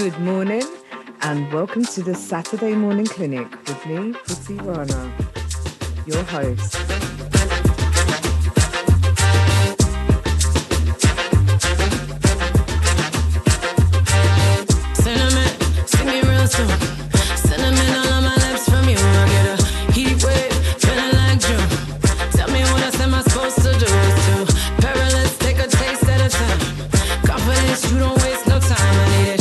Good morning and welcome to the Saturday Morning Clinic with me, Preeti Rana, your host. Cinnamon, sing it real soon. Cinnamon all on my lips from you. I get a heat wave, feeling like June. Tell me what else am I supposed to do to paralysis, take a taste at a time. Confidence, you don't waste no time. I need it.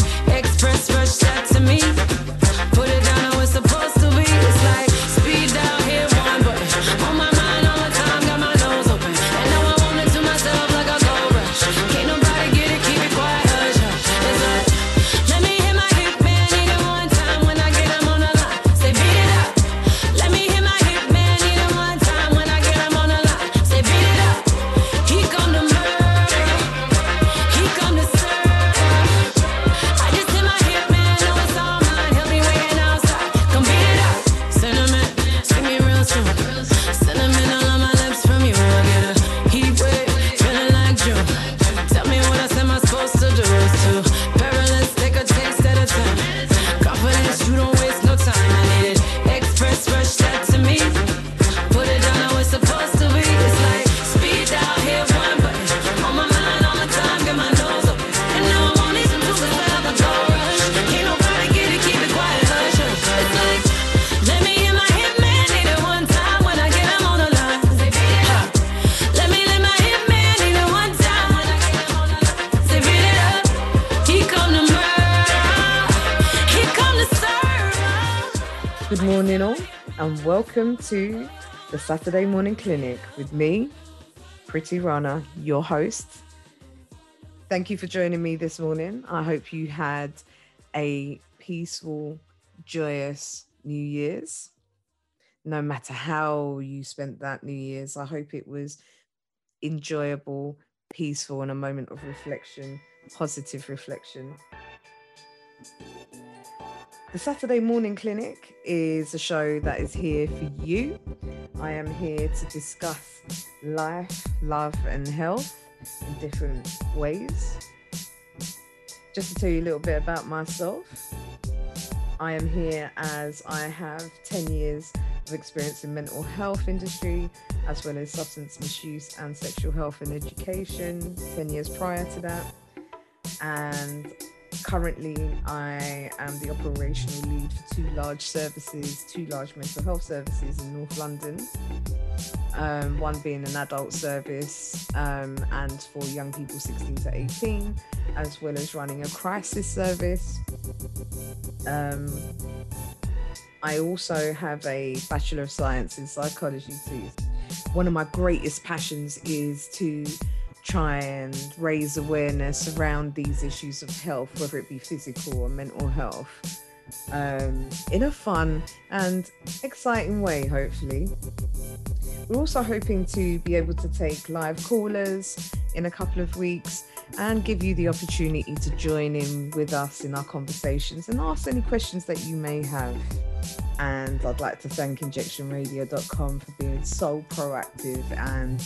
Welcome to the Saturday Morning Clinic with me, Preeti Rana, your host. Thank you for joining me this morning. I hope you had a peaceful, joyous New Year's. No matter how you spent that New Year's, I hope it was enjoyable, peaceful, and a moment of reflection, positive reflection. The Saturday Morning Clinic is a show that is here for you. I am here to discuss life, love and health in different ways. Just to tell you a little bit about myself, I am here as I have 10 years of experience in mental health industry, as well as substance misuse and sexual health and education, 10 years prior to that. And currently, I am the operational lead for two large mental health services in North London, one being an adult service and for young people 16 to 18, as well as running a crisis service. I also have a Bachelor of Science in Psychology too. One of my greatest passions is to try and raise awareness around these issues of health, whether it be physical or mental health, in a fun and exciting way, hopefully. We're also hoping to be able to take live callers in a couple of weeks and give you the opportunity to join in with us in our conversations and ask any questions that you may have. And I'd like to thank InjectionRadio.com for being so proactive and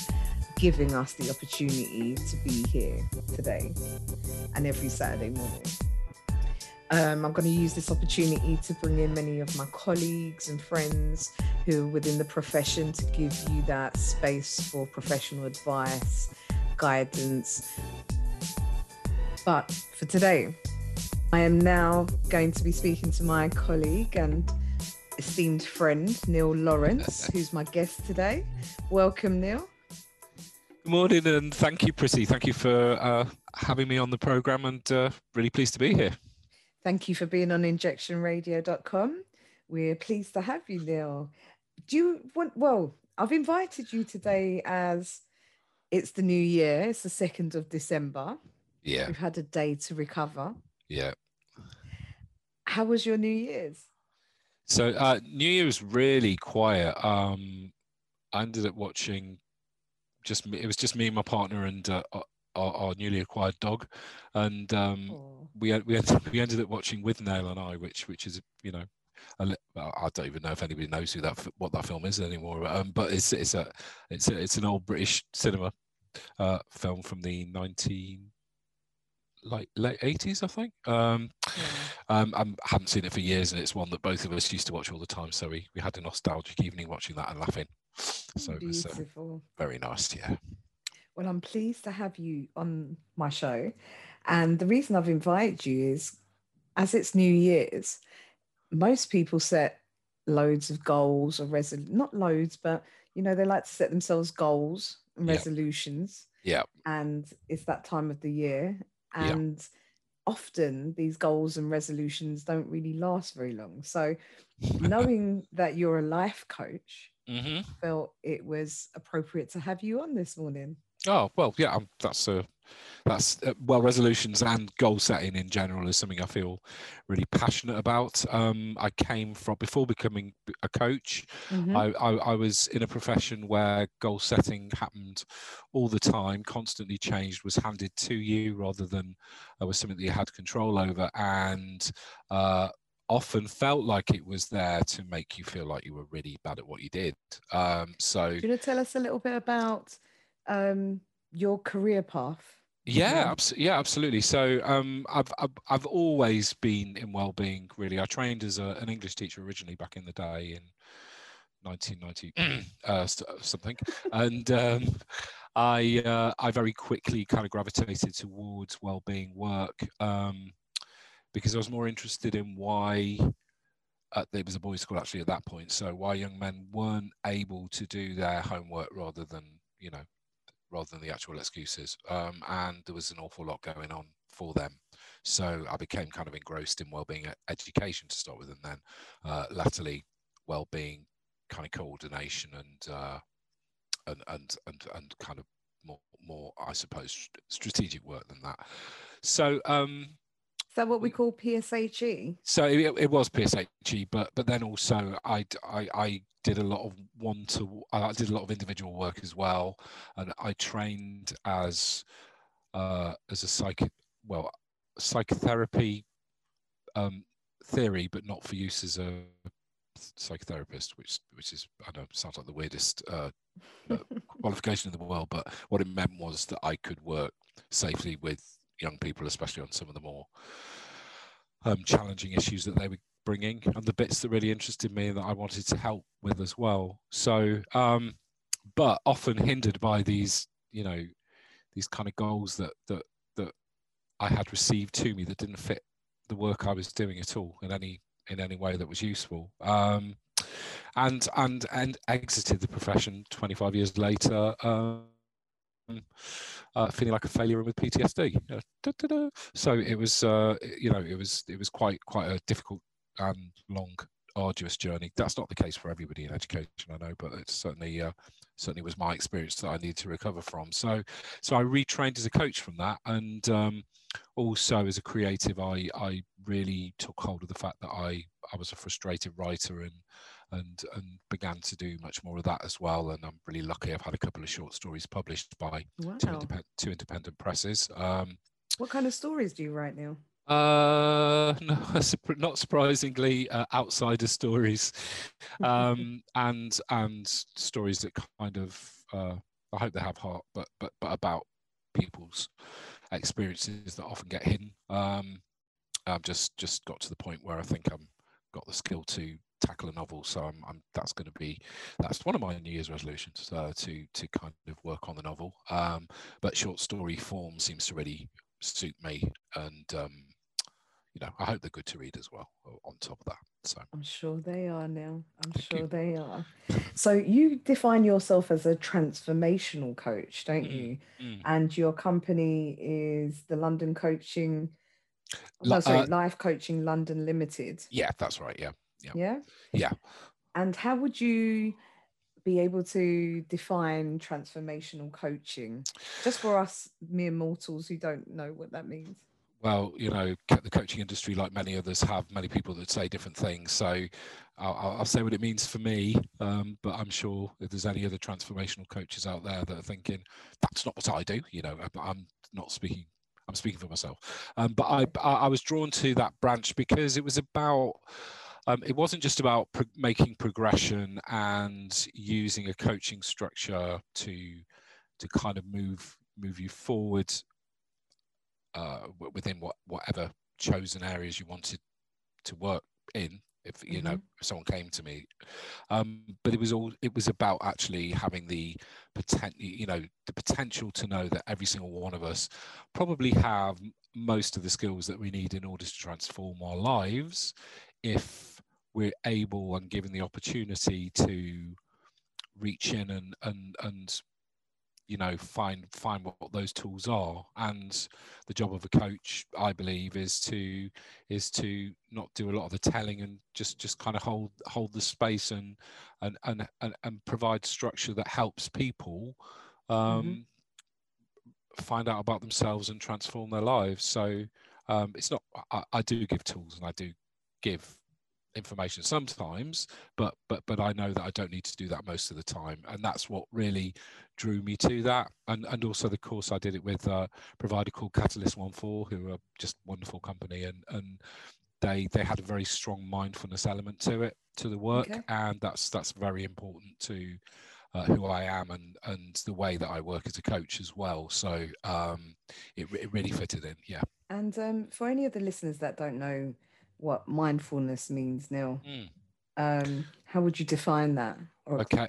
giving us the opportunity to be here today and every Saturday morning. I'm going to use this opportunity to bring in many of my colleagues and friends who are within the profession to give you that space for professional advice, guidance. But for today, I am now going to be speaking to my colleague and esteemed friend, Neil Lawrence, who's my guest today. Welcome, Neil. Good morning and thank you, Preeti. Thank you for having me on the programme and really pleased to be here. Thank you for being on InjectionRadio.com. We're pleased to have you, Neil. I've invited you today as it's the new year. It's the 2nd of December. Yeah. We've had a day to recover. Yeah. How was your New Year's? So New Year was really quiet. I ended up watching... It was just me and my partner and our newly acquired dog, and we ended up watching Withnail and I, which is, you know, I don't even know if anybody knows what that film is anymore. But it's an old British cinema film from the late 80s, I think. I haven't seen it for years, and it's one that both of us used to watch all the time, so we had a nostalgic evening watching that and laughing. So beautiful. It was very nice. Yeah. Well, I'm pleased to have you on my show, and the reason I've invited you is, as it's New Year's, most people set loads of goals or not loads, but you know, they like to set themselves goals and resolutions. Yeah. And it's that time of the year, and often these goals and resolutions don't really last very long. So knowing that you're a life coach, I felt it was appropriate to have you on this morning. Oh, well, yeah, well, resolutions and goal setting in general is something I feel really passionate about. I came from, before becoming a coach, I was in a profession where goal setting happened all the time, constantly changed, was handed to you rather than was something that you had control over, and often felt like it was there to make you feel like you were really bad at what you did. So do you want to tell us a little bit about your career path? Yeah, absolutely. So I've always been in wellbeing, really. I trained as an English teacher originally back in the day in 1990 something, and I very quickly kind of gravitated towards wellbeing work, because I was more interested in why there was a boys' school actually at that point, so why young men weren't able to do their homework rather than the actual excuses, and there was an awful lot going on for them. So I became kind of engrossed in wellbeing education to start with, and then latterly wellbeing kind of coordination and kind of more I suppose strategic work than that. So is that what we call PSHE? So it was PSHE, but then also I did a lot of individual work as well, and I trained as a psychotherapy theory, but not for use as a psychotherapist, which is, I know, sounds like the weirdest qualification in the world, but what it meant was that I could work safely with young people, especially on some of the more challenging issues that they were bringing, and the bits that really interested me that I wanted to help with as well. So but often hindered by these kind of goals that I had received to me that didn't fit the work I was doing at all in any way that was useful. And exited the profession 25 years later, feeling like a failure with PTSD. So it was, it was quite a difficult and long, arduous journey. That's not the case for everybody in education, I know, but it certainly was my experience that I needed to recover from. So I retrained as a coach from that, and also as a creative, I really took hold of the fact that I was a frustrated writer, and began to do much more of that as well. And I'm really lucky, I've had a couple of short stories published by two independent presses. What kind of stories do you write now? Not surprisingly, outsider stories, and stories that kind of, I hope they have heart, but about people's experiences that often get hidden. I've just got to the point where I think I'm got the skill to tackle a novel, so that's one of my New Year's resolutions, to kind of work on the novel. But short story form seems to really suit me, and I hope they're good to read as well on top of that. So I'm sure they are now. They are. So you define yourself as a transformational coach, don't you? And your company is the Life Coaching London Limited. Yeah, that's right. Yeah. And how would you be able to define transformational coaching, just for us mere mortals who don't know what that means? Well, the coaching industry, like many others, have many people that say different things. So I'll say what it means for me, but I'm sure if there's any other transformational coaches out there that are thinking, that's not what I do, I'm speaking for myself. But I was drawn to that branch because it was about, it wasn't just about making progression and using a coaching structure to kind of move you forward within whatever chosen areas you wanted to work in if you know if someone came to me, but it was about actually having the potential to know that every single one of us probably have most of the skills that we need in order to transform our lives if we're able and given the opportunity to reach in and find what those tools are. And the job of a coach, I believe, is to not do a lot of the telling and just kind of hold the space and provide structure that helps people find out about themselves and transform their lives. So it's not, I do give tools and I do give information sometimes, but I know that I don't need to do that most of the time, and that's what really drew me to that. And also the course I did it with a provider called Catalyst 14, who are just wonderful company, and they had a very strong mindfulness element to the work, and that's very important to who I am and the way that I work as a coach as well. So it really fitted in, yeah. And for any of the listeners that don't know what mindfulness means, Neil, how would you define that? Or... Okay,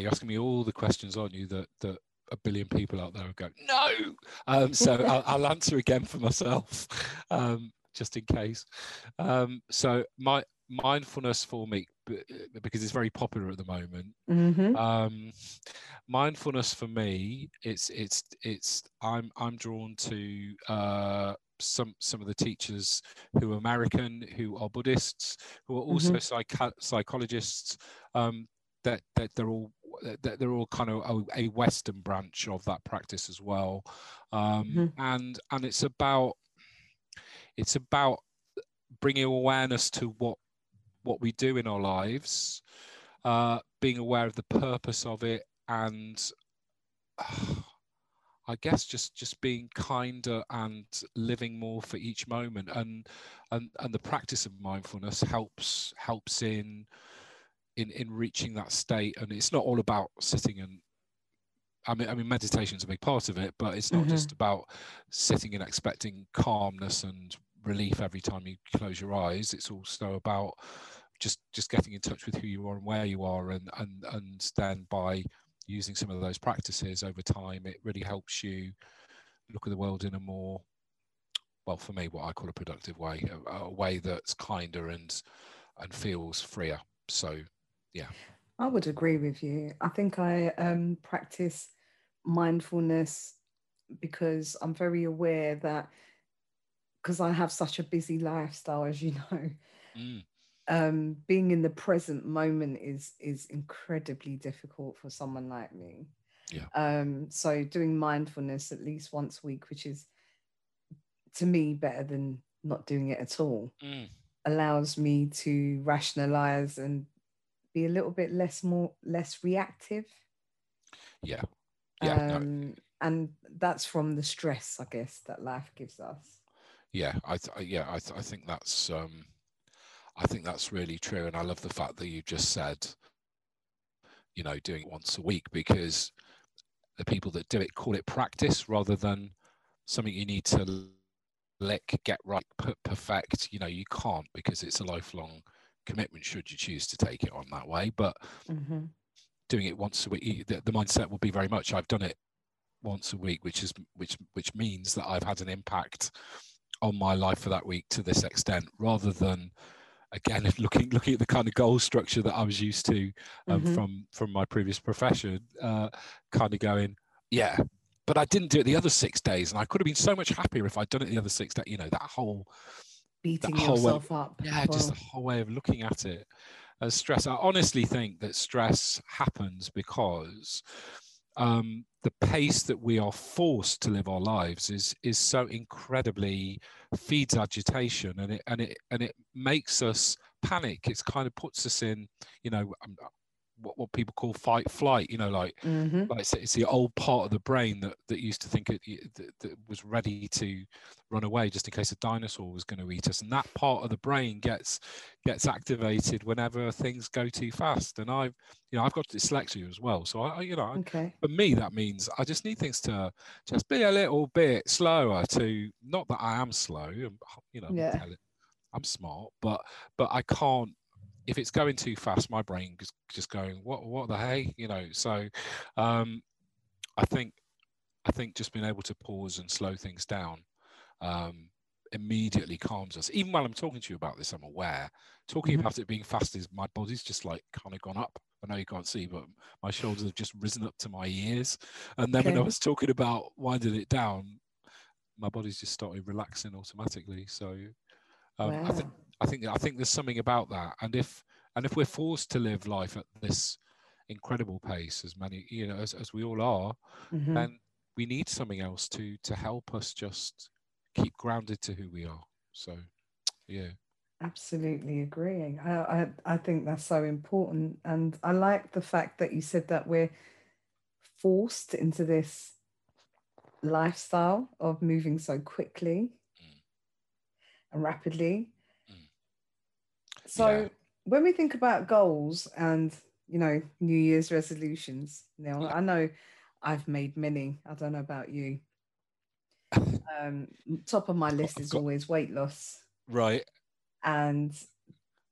you're asking me all the questions, aren't you, that a billion people out there go no. So I'll answer again for myself, just in case. So my mindfulness for me, because it's very popular at the moment, mindfulness for me, it's I'm drawn to some of the teachers who are American, who are Buddhists, who are also psychologists, that they're all kind of a Western branch of that practice as well. And it's about bringing awareness to what we do in our lives, being aware of the purpose of it, and I guess just being kinder and living more for each moment, and the practice of mindfulness helps in reaching that state. And it's not all about sitting and I mean meditation's a big part of it, but it's not just about sitting and expecting calmness and relief every time you close your eyes. It's also about just getting in touch with who you are and where you are, and then by using some of those practices over time, it really helps you look at the world in a more, well, for me, what I call a productive way, a way that's kinder and feels freer. So, yeah. I would agree with you. I think I practice mindfulness because I'm very aware that, because I have such a busy lifestyle, as you know, being in the present moment is incredibly difficult for someone like me. Yeah. So doing mindfulness at least once a week, which is to me better than not doing it at all, allows me to rationalize and be a little bit less reactive. Yeah. Yeah. No. And that's from the stress, I guess, that life gives us. Yeah. I think that's. I think that's really true, and I love the fact that you just said, doing it once a week, because the people that do it call it practice rather than something you need to lick, get right, perfect. You can't, because it's a lifelong commitment should you choose to take it on that way. But doing it once a week, the mindset will be very much, I've done it once a week, which means that I've had an impact on my life for that week to this extent, rather than, again, if looking at the kind of goal structure that I was used to from my previous profession, kind of going, yeah, but I didn't do it the other 6 days, and I could have been so much happier if I'd done it the other 6 days. That whole beating yourself up. Yeah, just the whole way of looking at it as stress. I honestly think that stress happens because the pace that we are forced to live our lives is so incredibly feeds agitation, and it makes us panic. It's kind of puts us in, what people call fight flight. It's the old part of the brain that used to think that was ready to run away just in case a dinosaur was going to eat us. And that part of the brain gets activated whenever things go too fast. And I've got dyslexia as well, so for me that means I just need things to just be a little bit slower. To not that I am slow, I'm smart, but I can't. If it's going too fast, my brain is just going, what the hey, you know? So I think just being able to pause and slow things down immediately calms us. Even while I'm talking to you about this, I'm aware. Talking about it being fast is my body's just like kind of gone up. I know you can't see, but my shoulders have just risen up to my ears. And then when I was talking about winding it down, my body's just started relaxing automatically. So wow. I think there's something about that. And if we're forced to live life at this incredible pace, as many, you know, as we all are, then we need something else to help us just keep grounded to who we are. So yeah, absolutely agreeing. I think that's so important, and I like the fact that you said that we're forced into this lifestyle of moving so quickly and rapidly. So when we think about goals and, you know, New Year's resolutions, Neil, I know I've made many. I don't know about you. Top of my list is always weight loss. Right. And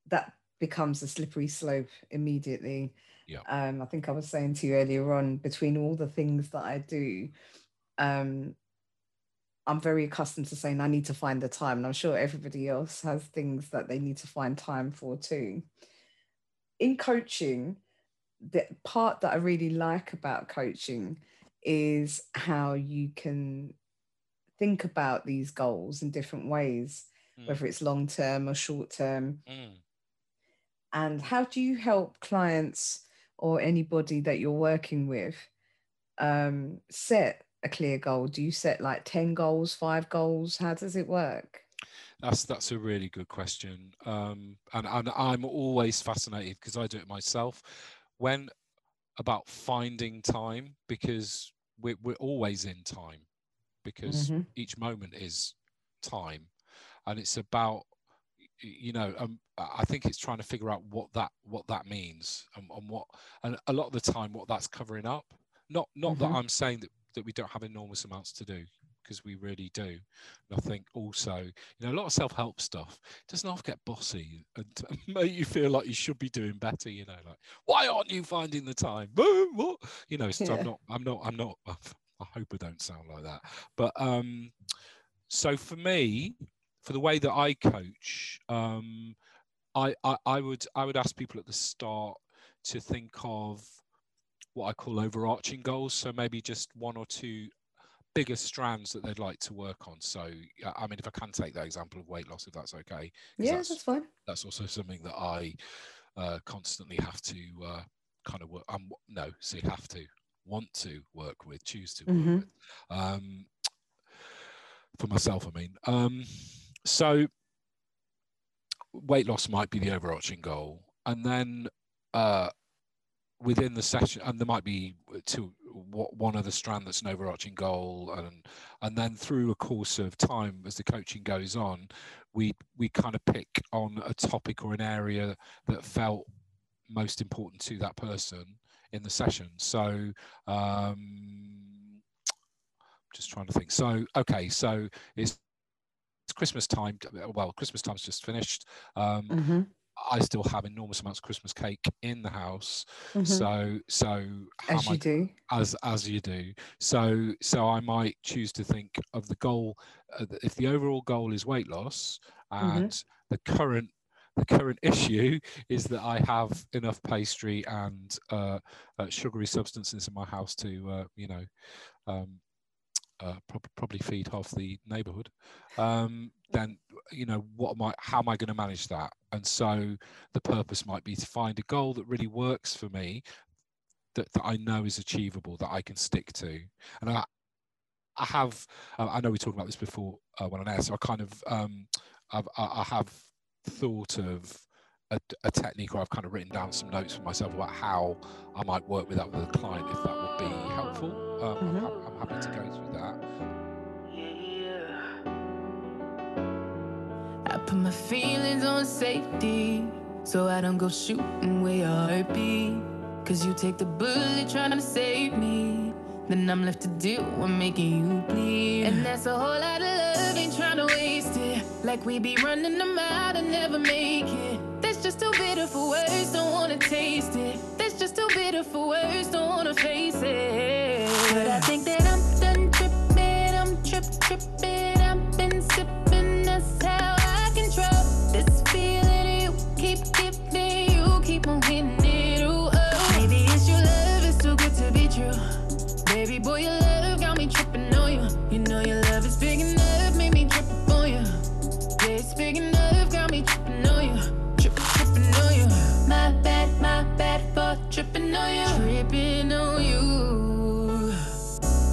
that becomes a slippery slope immediately. Yeah. I think I was saying to you earlier on, between all the things that I do, I'm very accustomed to saying I need to find the time. And I'm sure everybody else has things that they need to find time for too. In coaching, the part that I really like about coaching is how you can think about these goals in different ways, whether it's long-term or short-term. And how do you help clients or anybody that you're working with set a clear goal? Do you set like 10 goals, 5 goals? How does it work? That's a really good question. And I'm always fascinated, because I do it myself, when about finding time, because we're always in time, because each moment is time. And it's about, you know, I think it's trying to figure out what that means, and a lot of the time what that's covering up. Not that I'm saying that we don't have enormous amounts to do, because we really do. And I think also, you know, a lot of self-help stuff doesn't half get bossy and make you feel like you should be doing better, you know, like, why aren't you finding the time? You know, so I'm not, I hope I don't sound like that. But so for me, for the way that I coach, I would ask people at the start to think of what I call overarching goals. So maybe just one or two bigger strands that they'd like to work on. So, I mean, if I can take that example of weight loss, if that's okay. Yeah, that's fine. That's also something that I constantly have to kind of work. Want to work with, choose to work with. For myself, I mean. So weight loss might be the overarching goal. And then within the session, and there might be one other strand that's an overarching goal, and then through a course of time, as the coaching goes on, we kind of pick on a topic or an area that felt most important to that person in the session. So just trying to think. So okay, so it's Christmas time. Well, Christmas time's just finished. I still have enormous amounts of Christmas cake in the house. So as you do. So I might choose to think of the goal. If the overall goal is weight loss, and the current issue is that I have enough pastry and sugary substances in my house to probably feed half the neighborhood, then, you know, how am I going to manage that? And so the purpose might be to find a goal that really works for me, that I know is achievable, that I can stick to. And I have, I know we talked about this before when on air, so I kind of, I have thought of a technique, or I've kind of written down some notes for myself about how I might work with that with a client, if that would be helpful. I'm happy to go through that. I put my feelings on safety, so I don't go shooting where your heart be. Cause you take the bullet trying to save me, then I'm left to deal with making you bleed. And that's a whole lot of love, ain't trying to waste it. like we be running them out and never make it. That's just too bitter for words, don't wanna taste it. That's just too bitter for words, don't wanna face it. But I think that I'm done tripping, I'm tripping. I've been sipping, that's how I control this feeling you keep giving, you keep on hitting it. Ooh, oh. Maybe it's your love, it's too good to be true. Baby boy, your love got me tripping on you. You know your love is big enough, made me trip on you. Yeah, it's big enough, got me tripping on you. Tripping on you. My bad for tripping on you. Tripping on you.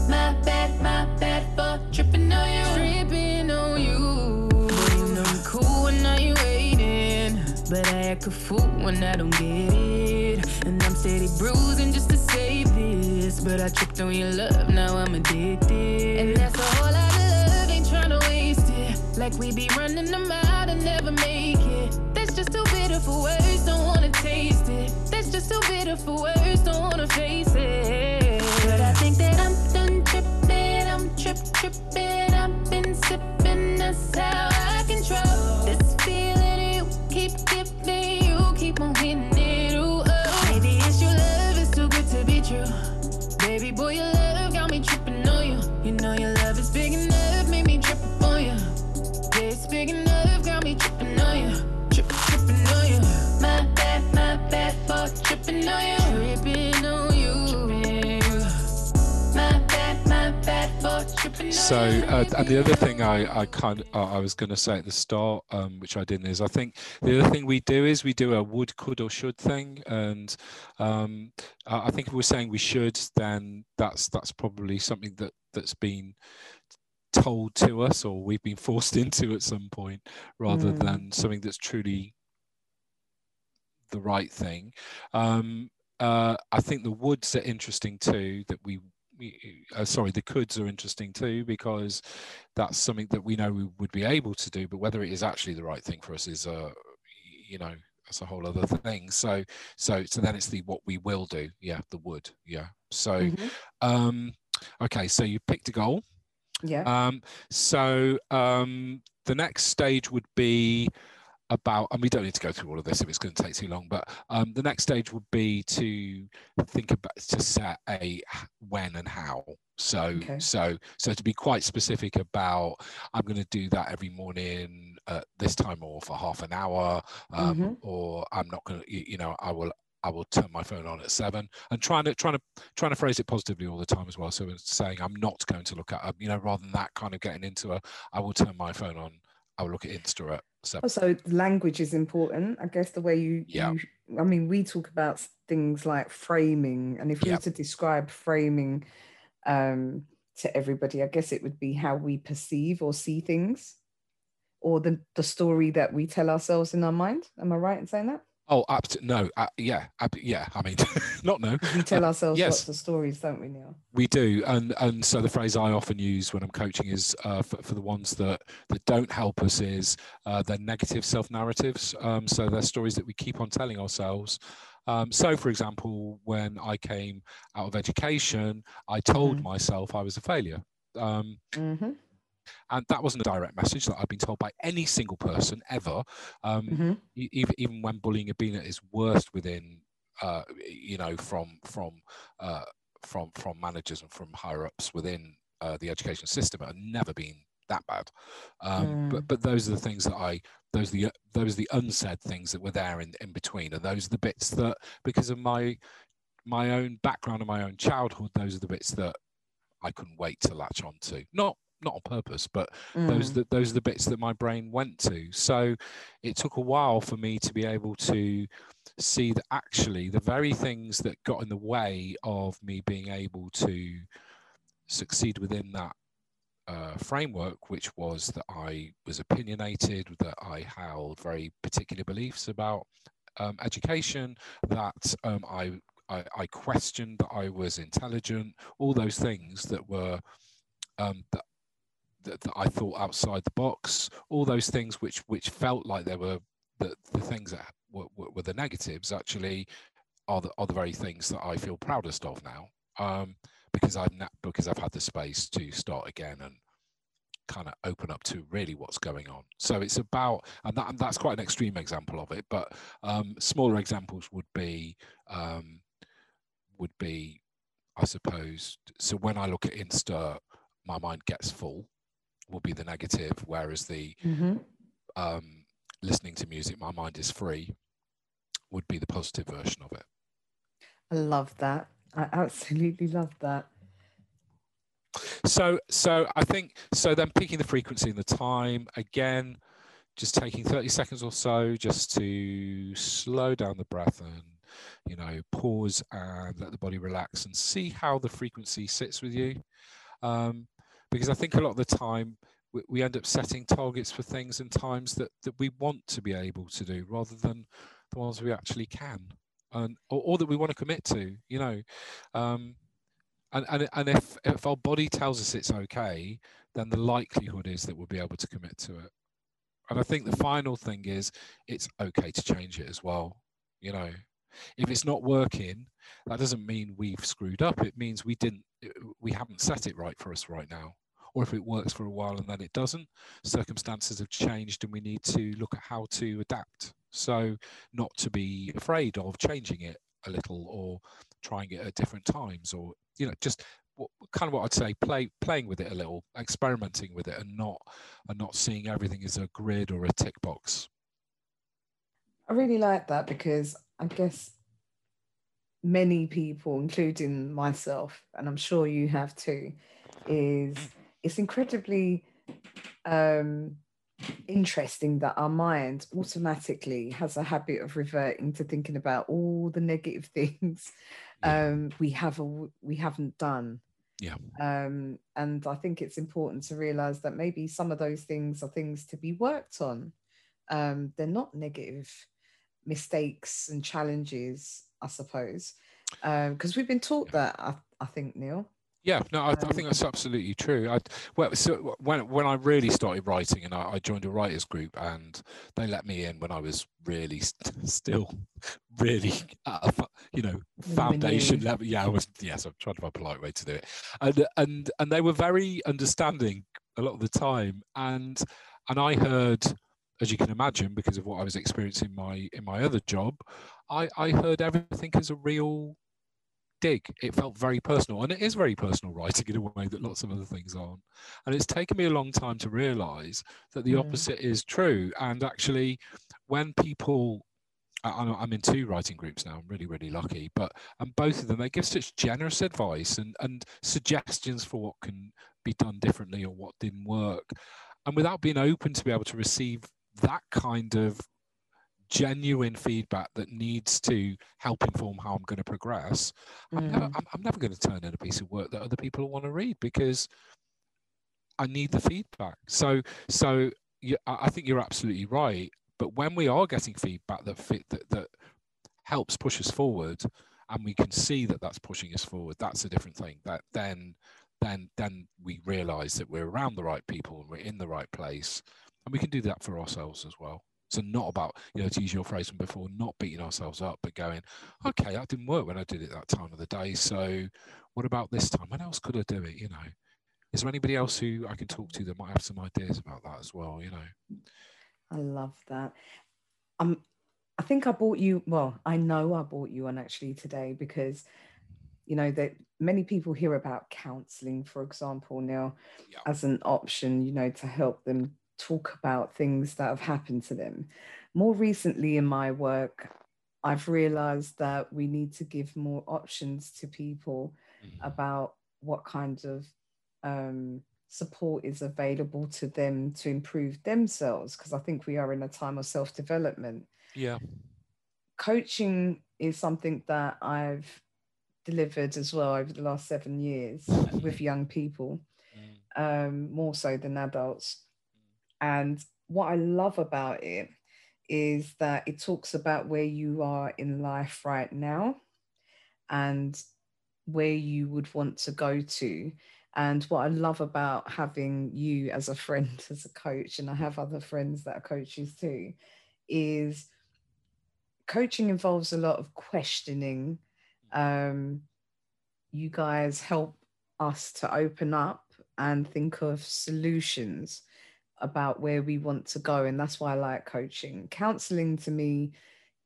My bad for tripping on you. Tripping on you. But you know I'm cool when I ain't waiting, but I act a fool when I don't get it. And I'm steady bruising just to save this, but I tripped on your love, now I'm addicted. And that's a whole lot of love, ain't tryna waste it. Like we be running them out and never make it. That's just too bitter for words, don't wanna taste it. That's just too bitter for words, don't wanna face it. But I think that I'm done tripping, I'm tripping. I've been sipping, that's how I control this feeling you keep giving, you keep on hitting it. Ooh, oh. Maybe it's your love, it's too good to be true. Baby boy, your love got me tripping on you. You know your love is big enough, made me trip on you. Yeah, it's big enough, got me tripping on you. Tripping on you. My bad for tripping on you. Tripping on you. My bad for tripping on you. So, and the other thing I was going to say at the start, which I didn't, is I think the other thing we do is we do a would, could, or should thing, and I think if we're saying we should, then that's probably something that's been told to us or we've been forced into at some point, rather than something that's truly the right thing. I think the woods are interesting too, that the coulds are interesting too, because that's something that we know we would be able to do, but whether it is actually the right thing for us is that's a whole other thing. So then it's the what we will do, the would, so okay, so you picked a goal. The next stage would be about, and we don't need to go through all of this if it's going to take too long, but the next stage would be to think about, to set a when and how. So to be quite specific about, I'm going to do that every morning at this time or for half an hour, or I'm not going to, I will turn my phone on at 7, and trying to phrase it positively all the time as well. So it's saying I'm not going to look at, rather than that kind of getting into a, I will turn my phone on, I will look at Insta at 7. Also, language is important. I guess the way we talk about things like framing, and if you were to describe framing to everybody, I guess it would be how we perceive or see things, or the story that we tell ourselves in our mind. Am I right in saying that? Oh, no. I mean, not no. We tell ourselves lots of stories, don't we, Neil? We do. And so the phrase I often use when I'm coaching is, for the ones that don't help us, is they're negative self-narratives. So they're stories that we keep on telling ourselves. So, for example, when I came out of education, I told myself I was a failure. And that wasn't a direct message that I've been told by any single person ever, even when bullying had been at its worst within, from managers and from higher ups within the education system. It had never been that bad. But those are the things that those are the unsaid things that were there in between, and those are the bits that, because of my own background and my own childhood, those are the bits that I couldn't wait to latch onto. Not on purpose, but those are the bits that my brain went to. So it took a while for me to be able to see that actually the very things that got in the way of me being able to succeed within that framework, which was that I was opinionated, that I held very particular beliefs about education, that I questioned, that I was intelligent, all those things that were that I thought outside the box, all those things which felt like they were the things that were the negatives, actually are the very things that I feel proudest of now, because I've had the space to start again and kind of open up to really what's going on. So it's about, and that's quite an extreme example of it, but smaller examples would be, I suppose, so when I look at Insta, my mind gets full, will be the negative, whereas the listening to music, my mind is free, would be the positive version of it. I love that. I absolutely love that. So I think, so then picking the frequency and the time, again, just taking 30 seconds or so just to slow down the breath and, you know, pause and let the body relax and see how the frequency sits with you. Because I think a lot of the time we end up setting targets for things and times that we want to be able to do rather than the ones we actually can or that we want to commit to, you know. And if our body tells us it's okay, then the likelihood is that we'll be able to commit to it. And I think the final thing is it's okay to change it as well. You know, if it's not working, that doesn't mean we've screwed up. It means we haven't set it right for us right now. Or if it works for a while and then it doesn't, circumstances have changed and we need to look at how to adapt. So not to be afraid of changing it a little or trying it at different times, or, you know, just kind of what I'd say, playing with it a little, experimenting with it, and not seeing everything as a grid or a tick box. I really like that, because I guess many people, including myself, and I'm sure you have too, is it's incredibly interesting that our mind automatically has a habit of reverting to thinking about all the negative things we haven't done. And I think it's important to realize that maybe some of those things are things to be worked on. They're not negative mistakes and challenges, I suppose, because we've been taught that, I think, Neil. Yeah, no, I think that's absolutely true. When I really started writing, and I joined a writers group, and they let me in when I was really still really at a, you know, foundation level. Yeah, I'm trying to find a polite way to do it, and they were very understanding a lot of the time, and I heard, as you can imagine, because of what I was experiencing in my other job, I heard everything as a real dig. It felt very personal, and it is very personal writing in a way that lots of other things aren't. And it's taken me a long time to realize that the opposite is true. And actually, when people, I'm in 2 writing groups now, I'm really, really lucky, and both of them, they give such generous advice and suggestions for what can be done differently or what didn't work. And without being open to be able to receive that kind of genuine feedback that needs to help inform how I'm going to progress, I'm never going to turn in a piece of work that other people want to read, because I need the feedback. So yeah, I think you're absolutely right. But when we are getting feedback that helps push us forward, and we can see that that's pushing us forward, that's a different thing. That then we realise that we're around the right people and we're in the right place, and we can do that for ourselves as well. So not about, you know, to use your phrase from before, not beating ourselves up, but going, okay, that didn't work when I did it that time of the day. So what about this time? When else could I do it? You know, is there anybody else who I can talk to that might have some ideas about that as well? You know, I love that. I think I bought you. Well, I know I bought you one actually today, because, you know, that many people hear about counselling, for example, now as an option, you know, to help them talk about things that have happened to them. More recently in my work, I've realized that we need to give more options to people about what kind of support is available to them to improve themselves, because I think we are in a time of self-development. Yeah. Coaching is something that I've delivered as well over the last 7 years with young people, more so than adults. And what I love about it is that it talks about where you are in life right now and where you would want to go to. And what I love about having you as a friend, as a coach, and I have other friends that are coaches too, is coaching involves a lot of questioning. You guys help us to open up and think of solutions about where we want to go. And that's why I like coaching. Counseling to me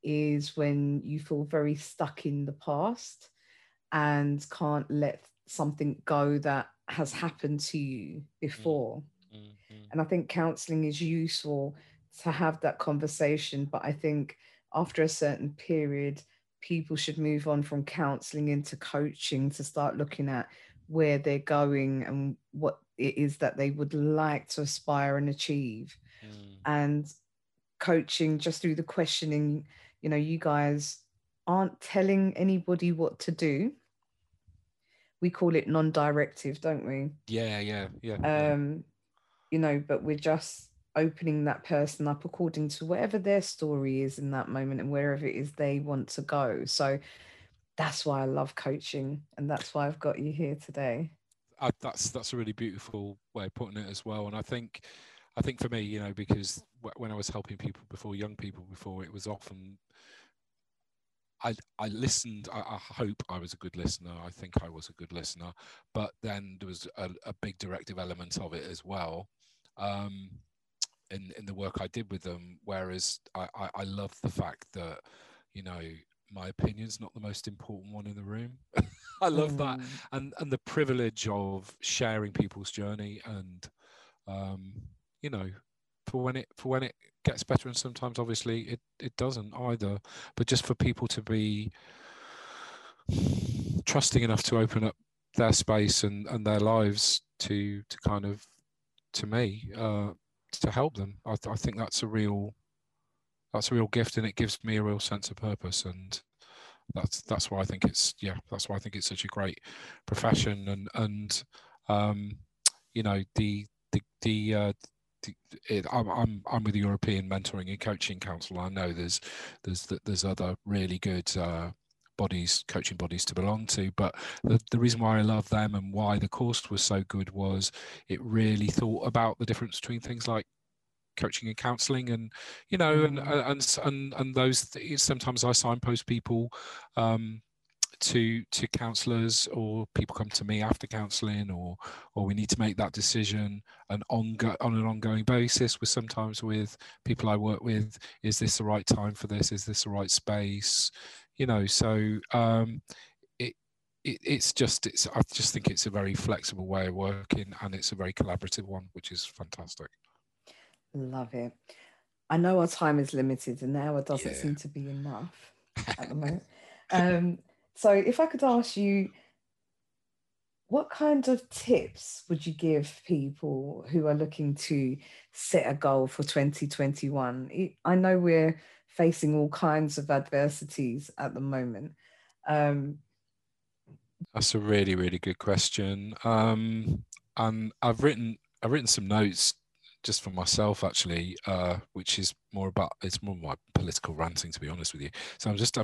is when you feel very stuck in the past and can't let something go that has happened to you before. Mm-hmm. And I think counseling is useful to have that conversation, but I think after a certain period, people should move on from counseling into coaching to start looking at where they're going and what it is that they would like to aspire and achieve. Mm. And coaching, just through the questioning, you know, you guys aren't telling anybody what to do. We call it non-directive, don't we? You know, but we're just opening that person up according to whatever their story is in that moment and wherever it is they want to go. So that's why I love coaching, and that's why I've got you here today. That's a really beautiful way of putting it as well. And I think for me, you know, because when I was helping people before, young people before, it was often I listened. I hope I was a good listener. I think I was a good listener, but then there was a big directive element of it as well. In the work I did with them, whereas I love the fact that, you know, my opinion's not the most important one in the room. I love that, and the privilege of sharing people's journey, and you know, for when it gets better, and sometimes obviously it doesn't either, but just for people to be trusting enough to open up their space and their lives to kind of, to me, to help them. I think that's a real gift, and it gives me a real sense of purpose, and that's why I think it's such a great profession. And you know, I'm with the European Mentoring and Coaching Council. I know there's other really good coaching bodies to belong to, but the reason why I love them and why the course was so good was it really thought about the difference between things like coaching and counselling, and you know, and those things. Sometimes I signpost people to counsellors, or people come to me after counselling, or we need to make that decision on an ongoing basis. With sometimes with people I work with, is this the right time for this? Is this the right space? You know, so I just think it's a very flexible way of working, and it's a very collaborative one, which is fantastic. Love it. I know our time is limited, and an hour doesn't seem to be enough at the moment. So if I could ask you, what kind of tips would you give people who are looking to set a goal for 2021? I know we're facing all kinds of adversities at the moment. That's a really, really good question. And I've written some notes just for myself, actually, which is more my political ranting, to be honest with you. So I'm just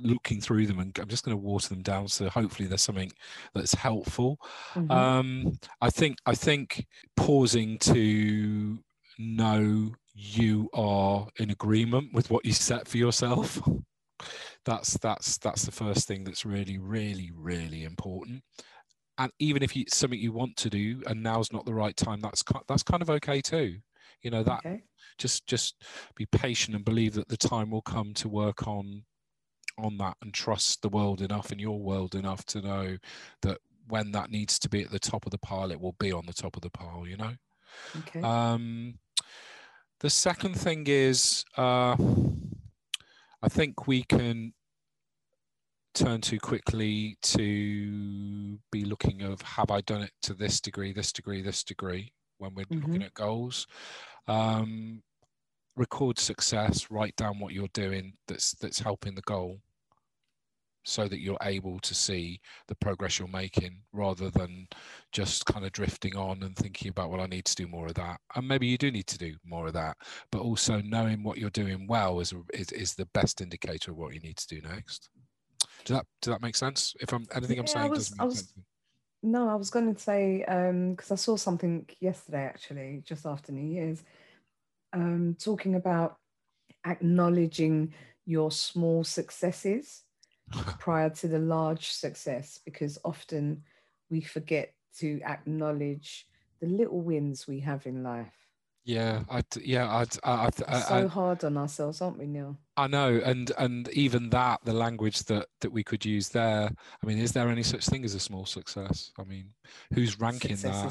looking through them, and I'm just going to water them down. So hopefully there's something that's helpful. Mm-hmm. I think pausing to know you are in agreement with what you set for yourself. That's the first thing that's really, really, really important. And even if it's something you want to do and now's not the right time, that's kind of okay too. You know, that okay. Just be patient and believe that the time will come to work on that, and trust the world enough and your world enough to know that when that needs to be at the top of the pile, it will be on the top of the pile, you know? Okay. The second thing is, I think we can turn too quickly to be looking of, have I done it to this degree, when we're looking at goals. Record success, write down what you're doing that's helping the goal, so that you're able to see the progress you're making, rather than just kind of drifting on and thinking about, well, I need to do more of that. And maybe you do need to do more of that, but also knowing what you're doing well is the best indicator of what you need to do next. Does that make sense? If I'm anything I'm saying doesn't make sense. No, I was going to say, because I saw something yesterday, actually, just after New Year's, talking about acknowledging your small successes prior to the large success, because often we forget to acknowledge the little wins we have in life. So hard on ourselves, aren't we, Neil? I know, and even that, the language that we could use there. I mean, is there any such thing as a small success? I mean, who's ranking that?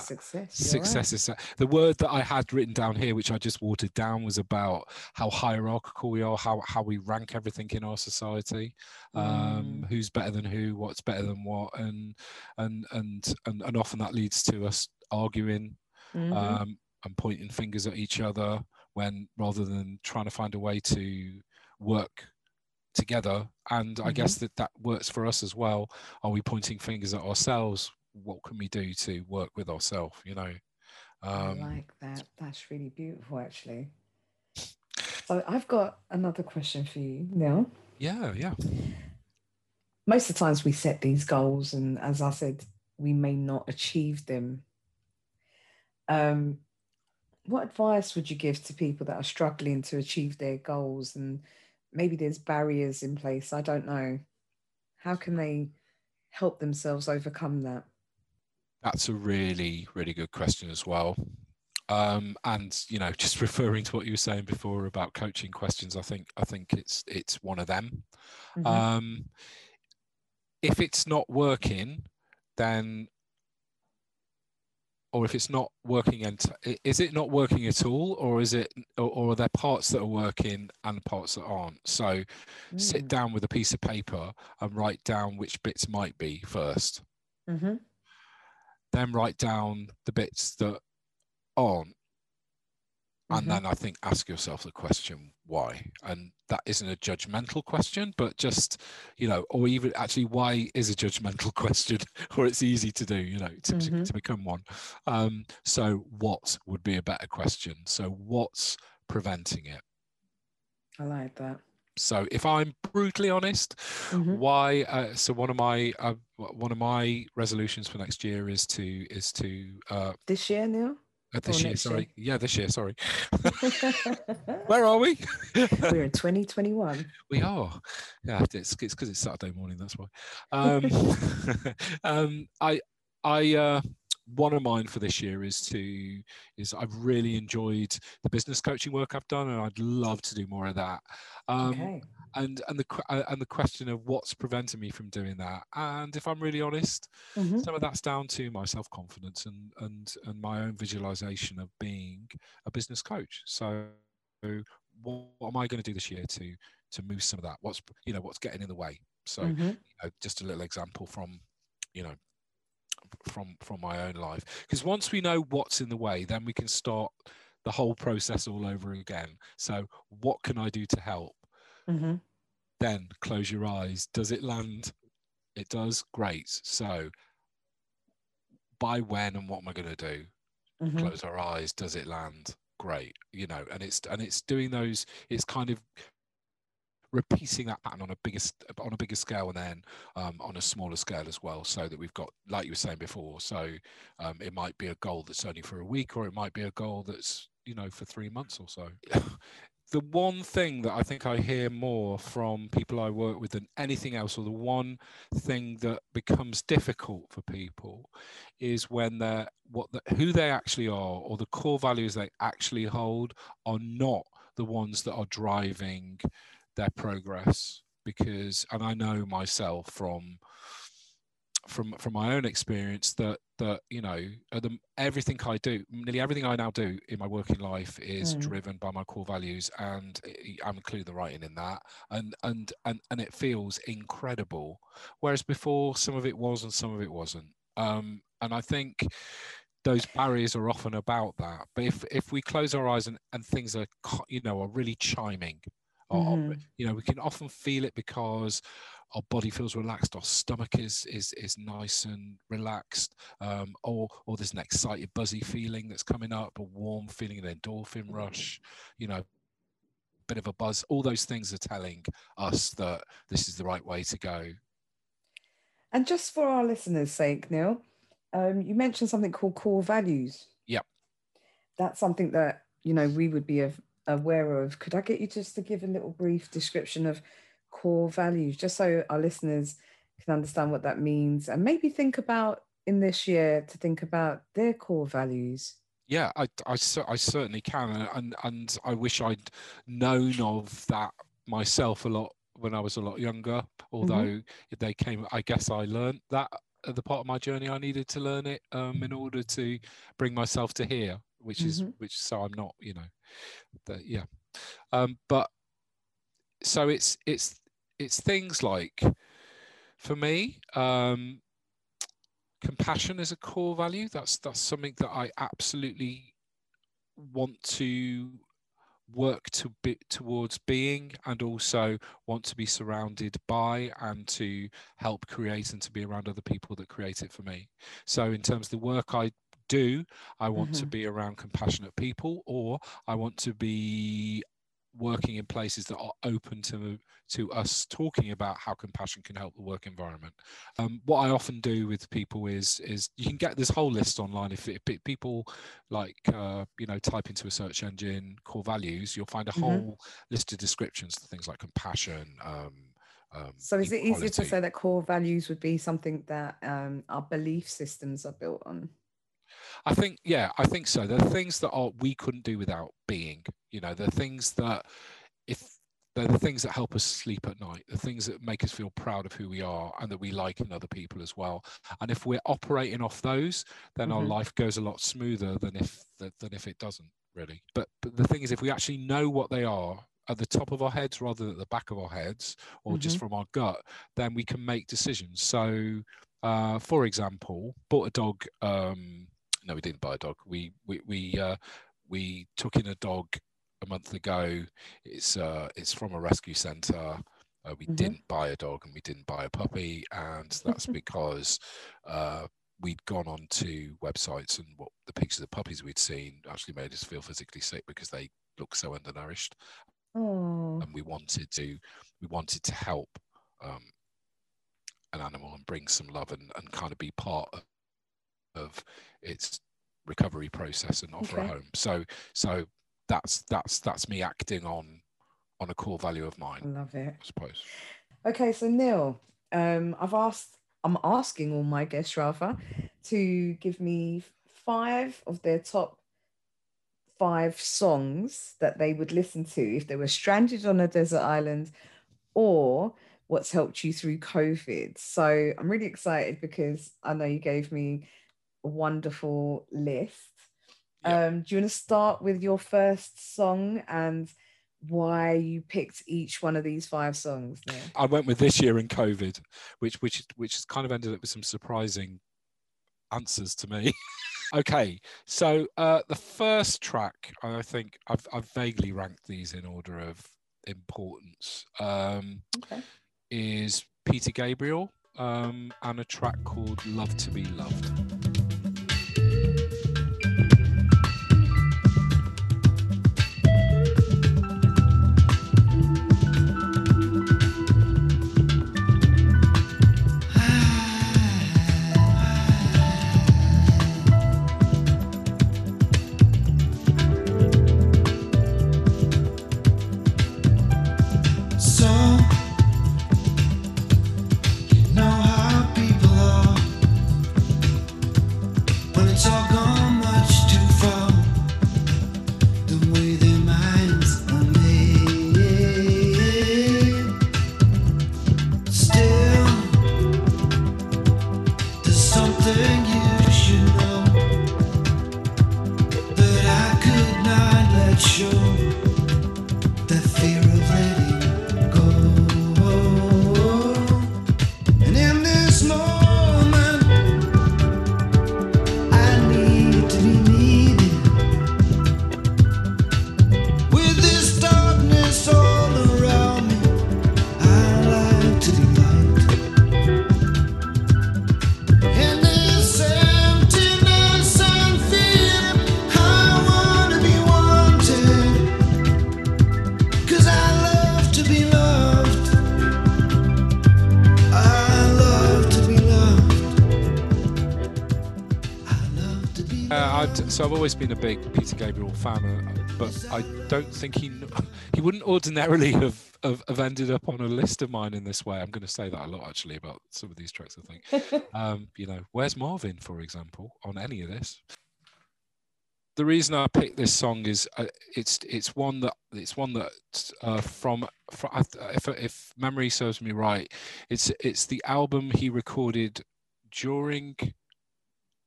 Success is success. The word that I had written down here, which I just watered down, was about how hierarchical we are, how we rank everything in our society. Who's better than who? What's better than what? And often that leads to us arguing. And pointing fingers at each other, when rather than trying to find a way to work together. And I guess that works for us as well. Are we pointing fingers at ourselves? What can we do to work with ourselves? You know, I like that. That's really beautiful, actually. So I've got another question for you now. Yeah. Most of the times we set these goals, and as I said, we may not achieve them. What advice would you give to people that are struggling to achieve their goals, and maybe there's barriers in place? I don't know. How can they help themselves overcome that? That's a really, really good question as well. And, you know, just referring to what you were saying before about coaching questions, I think it's one of them. If it's not working, then... Or if it's not working, is it not working at all, or is it, or are there parts that are working and parts that aren't? So sit down with a piece of paper and write down which bits might be first. Then write down the bits that aren't. And then I think ask yourself the question, why? And that isn't a judgmental question, but just, you know, or even actually why is a judgmental question, or it's easy to do, you know, to become one. So what would be a better question? So what's preventing it? I like that. So if I'm brutally honest, why? So one of my resolutions for next year is to this year, Neil? This year, sorry. Where are we? We're in 2021. We are. Yeah, it's because it's Saturday morning. That's why. I one of mine for this year is I've really enjoyed the business coaching work I've done, and I'd love to do more of that. Okay. And the question of what's preventing me from doing that, and if I'm really honest, some of that's down to my self-confidence and my own visualization of being a business coach. So what am I going to do this year to move some of that? What's getting in the way? So just a little example from my own life, because once we know what's in the way, then we can start the whole process all over again. So what can I do to help? Then close your eyes. Does it land? It does. Great. So by when and what am I going to do? Close our eyes. Does it land? Great. You know, and it's doing those. It's kind of repeating that pattern on a bigger scale, and then on a smaller scale as well, so that we've got, like you were saying before. So it might be a goal that's only for a week, or it might be a goal that's, you know, for 3 months or so. The one thing that I think I hear more from people I work with than anything else, or the one thing that becomes difficult for people, is when who they actually are, or the core values they actually hold, are not the ones that are driving their progress. Because, and I know myself from my own experience that you know, everything I do, nearly everything I now do in my working life is driven by my core values, and I'm including the writing in that, and it feels incredible, whereas before some of it was and some of it wasn't. And I think those barriers are often about that. But if we close our eyes and things are, you know, are really chiming, or, you know, we can often feel it because our body feels relaxed, our stomach is nice and relaxed, or there's an excited, buzzy feeling that's coming up, a warm feeling, an endorphin rush, you know, bit of a buzz. All those things are telling us that this is the right way to go. And just for our listeners' sake, Neil, you mentioned something called core values. Yep. That's something that, you know, we would be aware of. Could I get you just to give a little brief description of core values, just so our listeners can understand what that means, and maybe think about in this year to think about their core values? Yeah, I certainly can, and I wish I'd known of that myself a lot when I was a lot younger. Although they came, I guess I learned that at the part of my journey I needed to learn it in order to bring myself to here, which is so I'm not, you know, but so it's things like, for me, compassion is a core value. That's something that I absolutely want to work to towards being, and also want to be surrounded by, and to help create, and to be around other people that create it for me. So in terms of the work I do, I want to be around compassionate people, or I want to be working in places that are open to us talking about how compassion can help the work environment. What I often do with people is you can get this whole list online. If people type into a search engine core values, you'll find a whole list of descriptions to things like compassion. So is equality. It easier to say that core values would be something that our belief systems are built on? I think so. There are things that we couldn't do without being. You know, they're the things that help us sleep at night, the things that make us feel proud of who we are and that we like in other people as well. And if we're operating off those, then our life goes a lot smoother than if it doesn't, really. But the thing is, if we actually know what they are at the top of our heads rather than at the back of our heads, or just from our gut, then we can make decisions. So, for example, bought a dog. No, we didn't buy a dog. We took in a dog a month ago. It's from a rescue centre. We didn't buy a dog, and we didn't buy a puppy, and that's because we'd gone on to websites, and what the pictures of the puppies we'd seen actually made us feel physically sick because they look so undernourished. Aww. And we wanted to help an animal and bring some love and kind of be part of its recovery process and offer a home. So that's me acting on a core value of mine. I love it, I suppose. Okay, so Neil, I'm asking all my guests to give me 5 of their top 5 songs that they would listen to if they were stranded on a desert island, or what's helped you through COVID. So I'm really excited because I know you gave me a wonderful list. Yeah. Do you want to start with your first song and why you picked each one of these 5 songs? There? I went with This Year in COVID, which has kind of ended up with some surprising answers to me. Okay, so the first track, I think I've vaguely ranked these in order of importance, is Peter Gabriel and a track called Love to Be Loved. So I've always been a big Peter Gabriel fan, but I don't think he wouldn't ordinarily have have ended up on a list of mine in this way. I'm going to say that a lot actually about some of these tracks, I think. Where's Marvin, for example, on any of this? The reason I picked this song is it's one that, if memory serves me right, it's the album he recorded during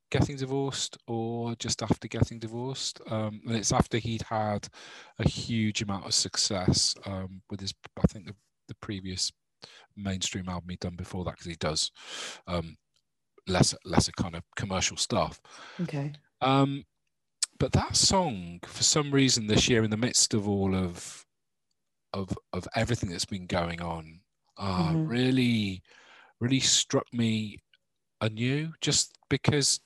getting divorced or just after getting divorced, and it's after he'd had a huge amount of success with his, I think, the previous mainstream album he'd done before that, because he does lesser kind of commercial stuff. Okay. But that song, for some reason this year, in the midst of all of everything that's been going on, really struck me anew, just because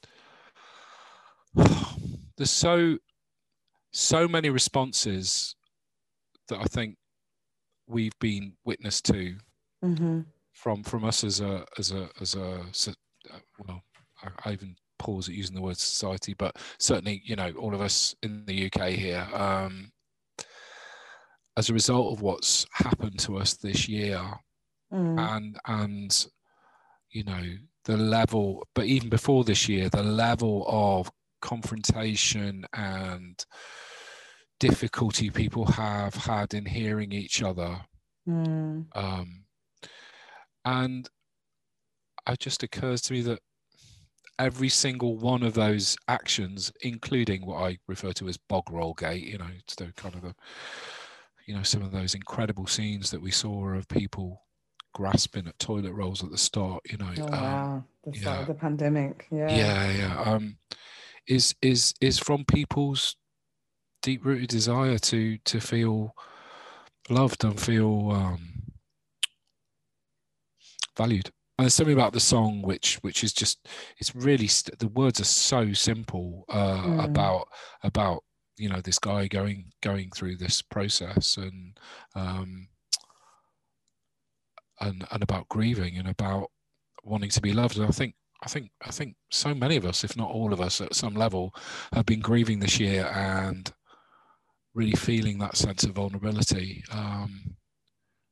there's so many responses that I think we've been witness to from us I even pause at using the word society, but certainly, you know, all of us in the UK here, as a result of what's happened to us this year, and you know, the level, but even before this year, the level of confrontation and difficulty people have had in hearing each other, and it just occurs to me that every single one of those actions, including what I refer to as bog roll gate, you know, it's the kind of the, you know, some of those incredible scenes that we saw of people grasping at toilet rolls at the start, you know, the start of the pandemic, is from people's deep-rooted desire to feel loved and feel valued. And there's something about the song which is just, it's really, the words are so simple about you know, this guy going through this process and about grieving and about wanting to be loved. And I think so many of us, if not all of us, at some level, have been grieving this year and really feeling that sense of vulnerability.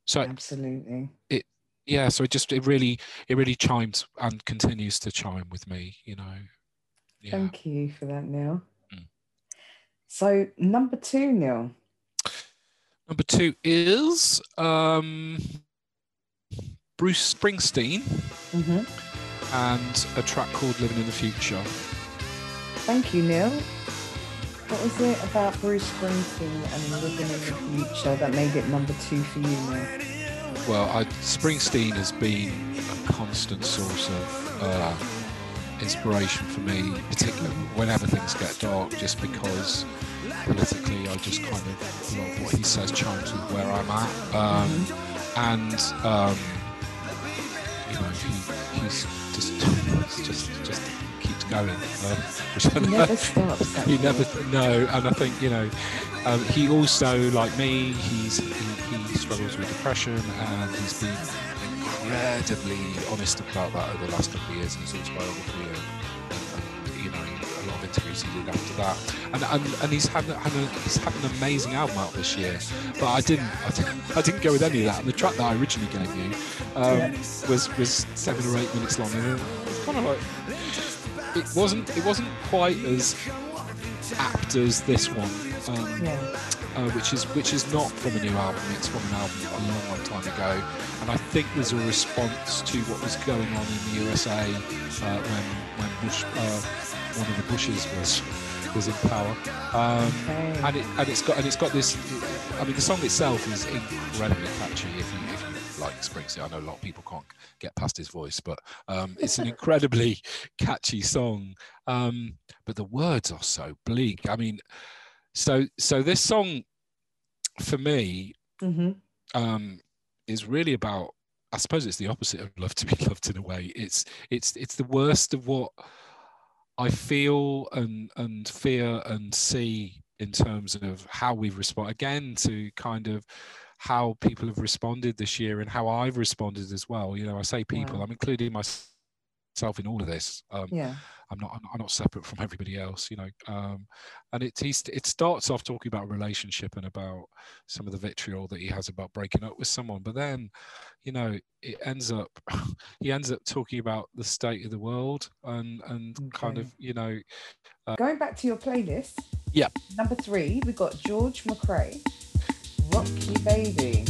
So absolutely, it. Yeah, so it really chimed and continues to chime with me, you know. Yeah. Thank you for that, Neil. So number two, Neil. Number two is Bruce Springsteen and a track called Living in the Future. Thank you, Neil. What was it about Bruce Springsteen and Living in the Future that made it number two for you, Neil? Well, Springsteen has been a constant source of inspiration for me, particularly whenever things get dark, just because politically I just kind of, well, what he says chimes with where I'm at. You know, he's just keeps going. And I think, you know, he also, like me, he struggles with depression, and he's been incredibly honest about that over the last couple of years in his autobiography, and you know, a lot of interviews he did after that, and he's had an amazing album out this year. But I didn't go with any of that. And the track that I originally gave you was 7 or 8 minutes long, and it's kind of like it wasn't quite as apt as this one. Which is not from a new album. It's from an album a long time ago, and I think there's a response to what was going on in the USA when Bush, one of the Bushes, was in power. And it's got this. I mean, the song itself is incredibly catchy. If you like Springsteen, I know a lot of people can't get past his voice, but it's an incredibly catchy song. But the words are so bleak. I mean. So this song, for me, is really about, I suppose it's the opposite of love to be loved in a way. It's the worst of what I feel and fear and see in terms of how we've responded, again, to kind of how people have responded this year and how I've responded as well. You know, I say people, I'm including myself. myself in all of this. I'm not separate from everybody else, you know. And it starts off talking about relationship and about some of the vitriol that he has about breaking up with someone, but then, you know, he ends up talking about the state of the world and okay. Kind of, you know, going back to your playlist. Yeah. Number 3, we got George McRae, Rock You Baby.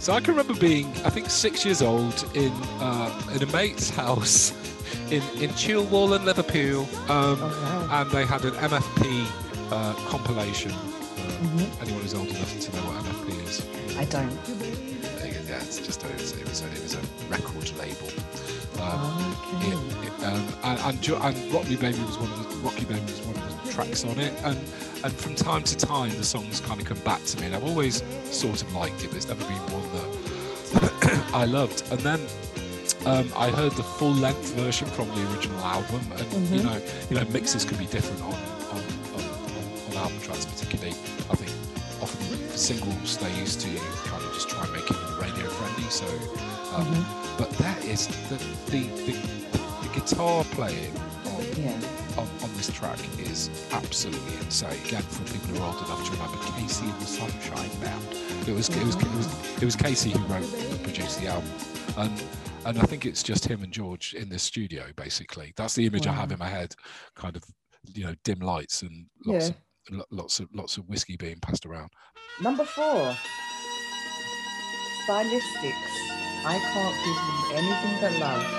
So I can remember being, I think, 6 years old in a mate's house in Chilwell and Liverpool, and they had an MFP compilation. Anyone who's old enough to know what MFP is? I don't. Yeah, it's just it was a record label. And Rock You Baby was one of the tracks on it, and from time to time the songs kind of come back to me, and I've always sort of liked it, but it's never been one that I loved. And then I heard the full length version from the original album, and you know mixes can be different on album tracks, particularly. I think often for singles they used to kind of just try and make it radio friendly. So, but that is the guitar playing on this track is absolutely insane. Again, for people who are old enough to remember Casey and the Sunshine Band, it was Casey who wrote and produced the album, and I think it's just him and George in this studio, basically. That's the image I have in my head, kind of, you know, dim lights and lots of whiskey being passed around. Number 4, Stylistics, I Can't Give You Anything But Love.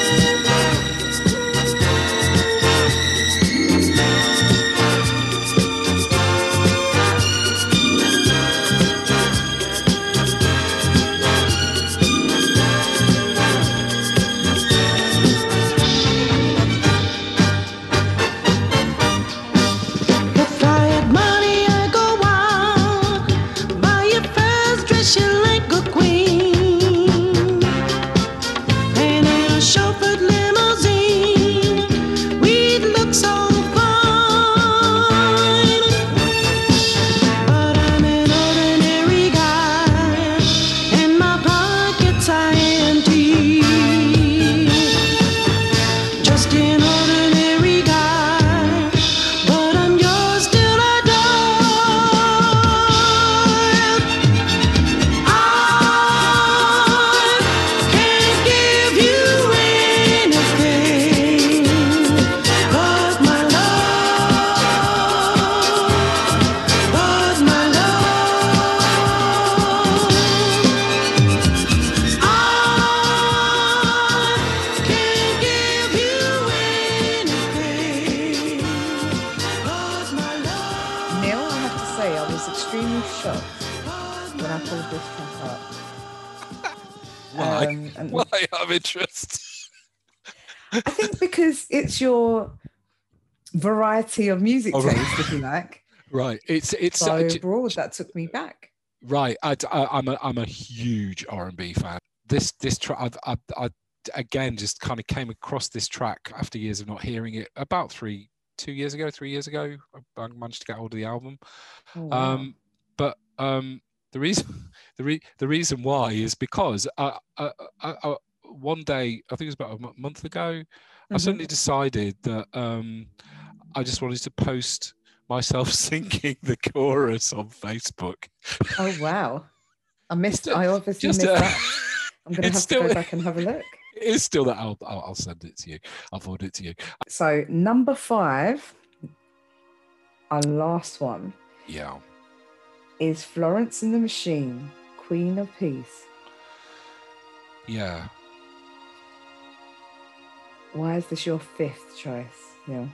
Your variety of music taste, if you like. Right, it's so broad. That took me back. Right, I'm a huge R&B fan. This track, I again just kind of came across this track after years of not hearing it. About 3 years ago, I managed to get hold of the album. Oh, wow. But the reason why is because I one day, I think it was about a month ago, I suddenly decided that I just wanted to post myself singing the chorus on Facebook. Oh, wow. I obviously missed that. I'm going to have to go back and have a look. It's still that. I'll send it to you. I'll forward it to you. So number 5, our last one. Yeah. Is Florence and the Machine, Queen of Peace. Yeah. Why is this your 5th choice? Yeah.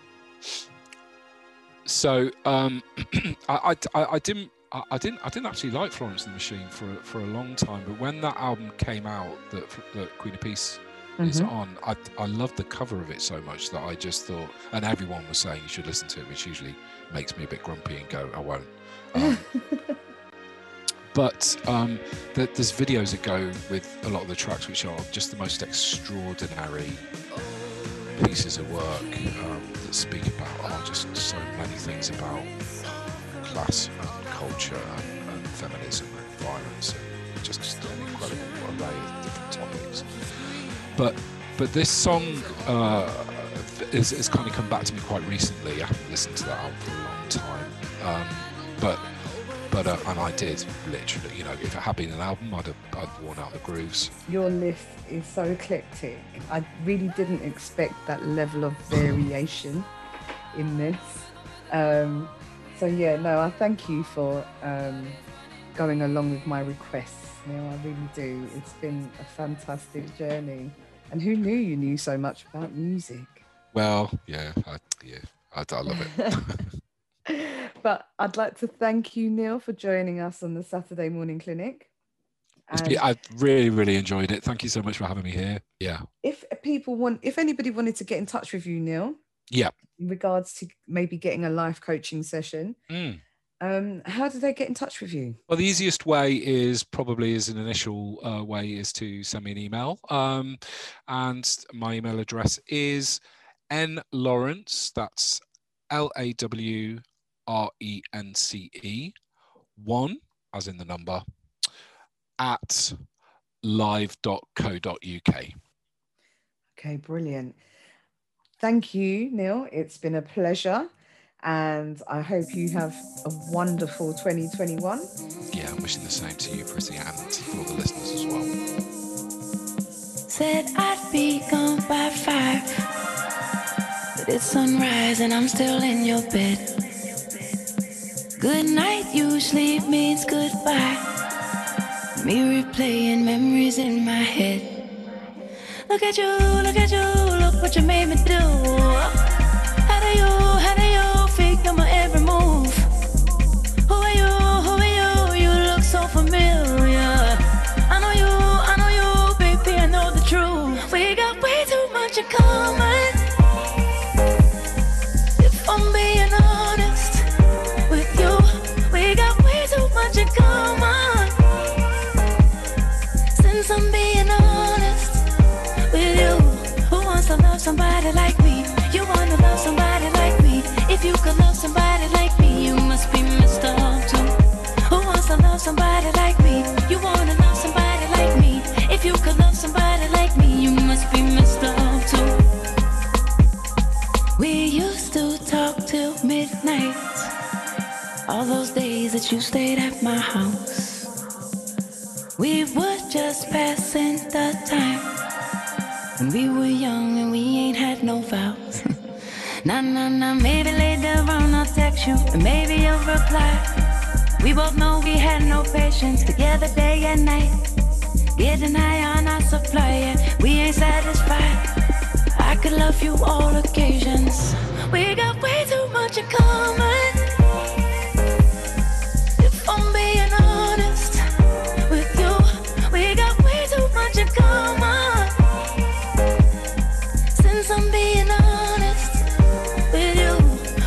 So I didn't actually like Florence and the Machine for a long time, but when that album came out, that Queen of Peace is on, I loved the cover of it so much that I just thought, and everyone was saying you should listen to it, which usually makes me a bit grumpy and go, I won't. But there's videos that go with a lot of the tracks, which are just the most extraordinary pieces of work that speak about just so many things about class and culture and feminism and violence and just an incredible array of different topics. But this song is kind of come back to me quite recently. I haven't listened to that album for a long time. But I did literally, if it had been an album, I'd worn out the grooves. Your list is so eclectic. I really didn't expect that level of variation in this. I thank you for going along with my requests. I really do. It's been a fantastic journey. And who knew you knew so much about music? Well, I love it. But I'd like to thank you, Neil, for joining us on the Saturday Morning Clinic. I really, really enjoyed it. Thank you so much for having me here. Yeah. If anybody wanted to get in touch with you, Neil, yeah, in regards to maybe getting a life coaching session, how do they get in touch with you? Well, the easiest way is to send me an email. And my email address is nlawrence, that's LAWRENCE 1, as in the number, at live.co.uk. Okay, brilliant. Thank you, Neil. It's been a pleasure. And I hope you have a wonderful 2021. Yeah, I'm wishing the same to you, Preeti, and for all the listeners as well. Said I'd be gone by 5. It's sunrise and I'm still in your bed. Good night usually means goodbye. Me replaying memories in my head. Look at you, look what you made me do. How do you figure my every move? Who are you, you look so familiar. I know you, baby, I know the truth. We got way too much in common. I'm being honest with you. We got way too much in common. Since I'm being honest with you, who wants to love somebody like me? You want to love somebody like me. If you could love somebody like me, you must be Mr. Love too. Who wants to love somebody like me? You want to love somebody like me. If you could love somebody like me, you must be Mr. Love too. We used to talk till midnight. All those days that you stayed at my house, we would just pass in the time. When we were young and we ain't had no vows. Nah, maybe later on I'll text you and maybe you'll reply. We both know we had no patience together day and night. Getting high on our supply and we ain't satisfied. I could love you all occasions. We got way too much in common. If I'm being honest with you, we got way too much in common. Since I'm being honest with you,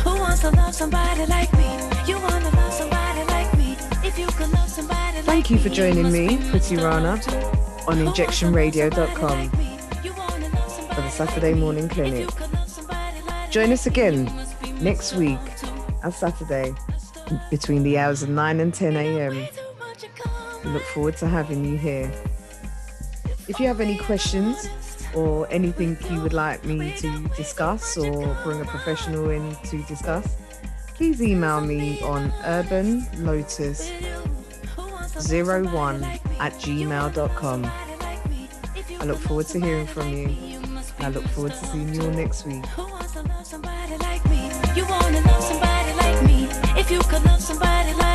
who wants to love somebody like me? You want to love somebody like me. If you could love somebody like me. Thank you for joining me, Preeti Rana, on InjectionRadio.com. For the Saturday Morning Clinic. Join us again next week on Saturday between the hours of 9 and 10 a.m. We look forward to having you here. If you have any questions or anything you would like me to discuss or bring a professional in to discuss, please email me on urbanlotus01@gmail.com. I look forward to hearing from you. I look forward to seeing you all next week. Who wants to love somebody like me? You want to love somebody like me. If you could love somebody like me.